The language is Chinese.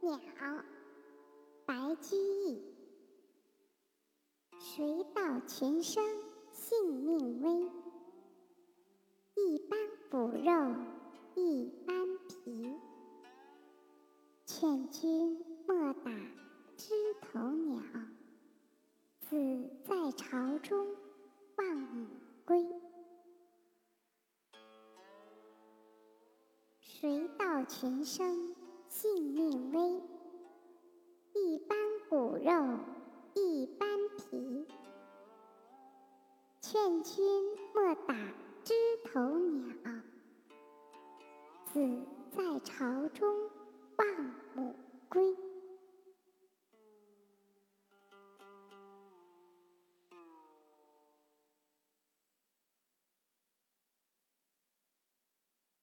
鸟，白居易。谁道群生性命危？一般骨肉一般皮。劝君莫打枝头鸟，子在巢中望母归。谁道群生性命危？一般骨肉一般皮。劝君莫打枝头鸟，子在巢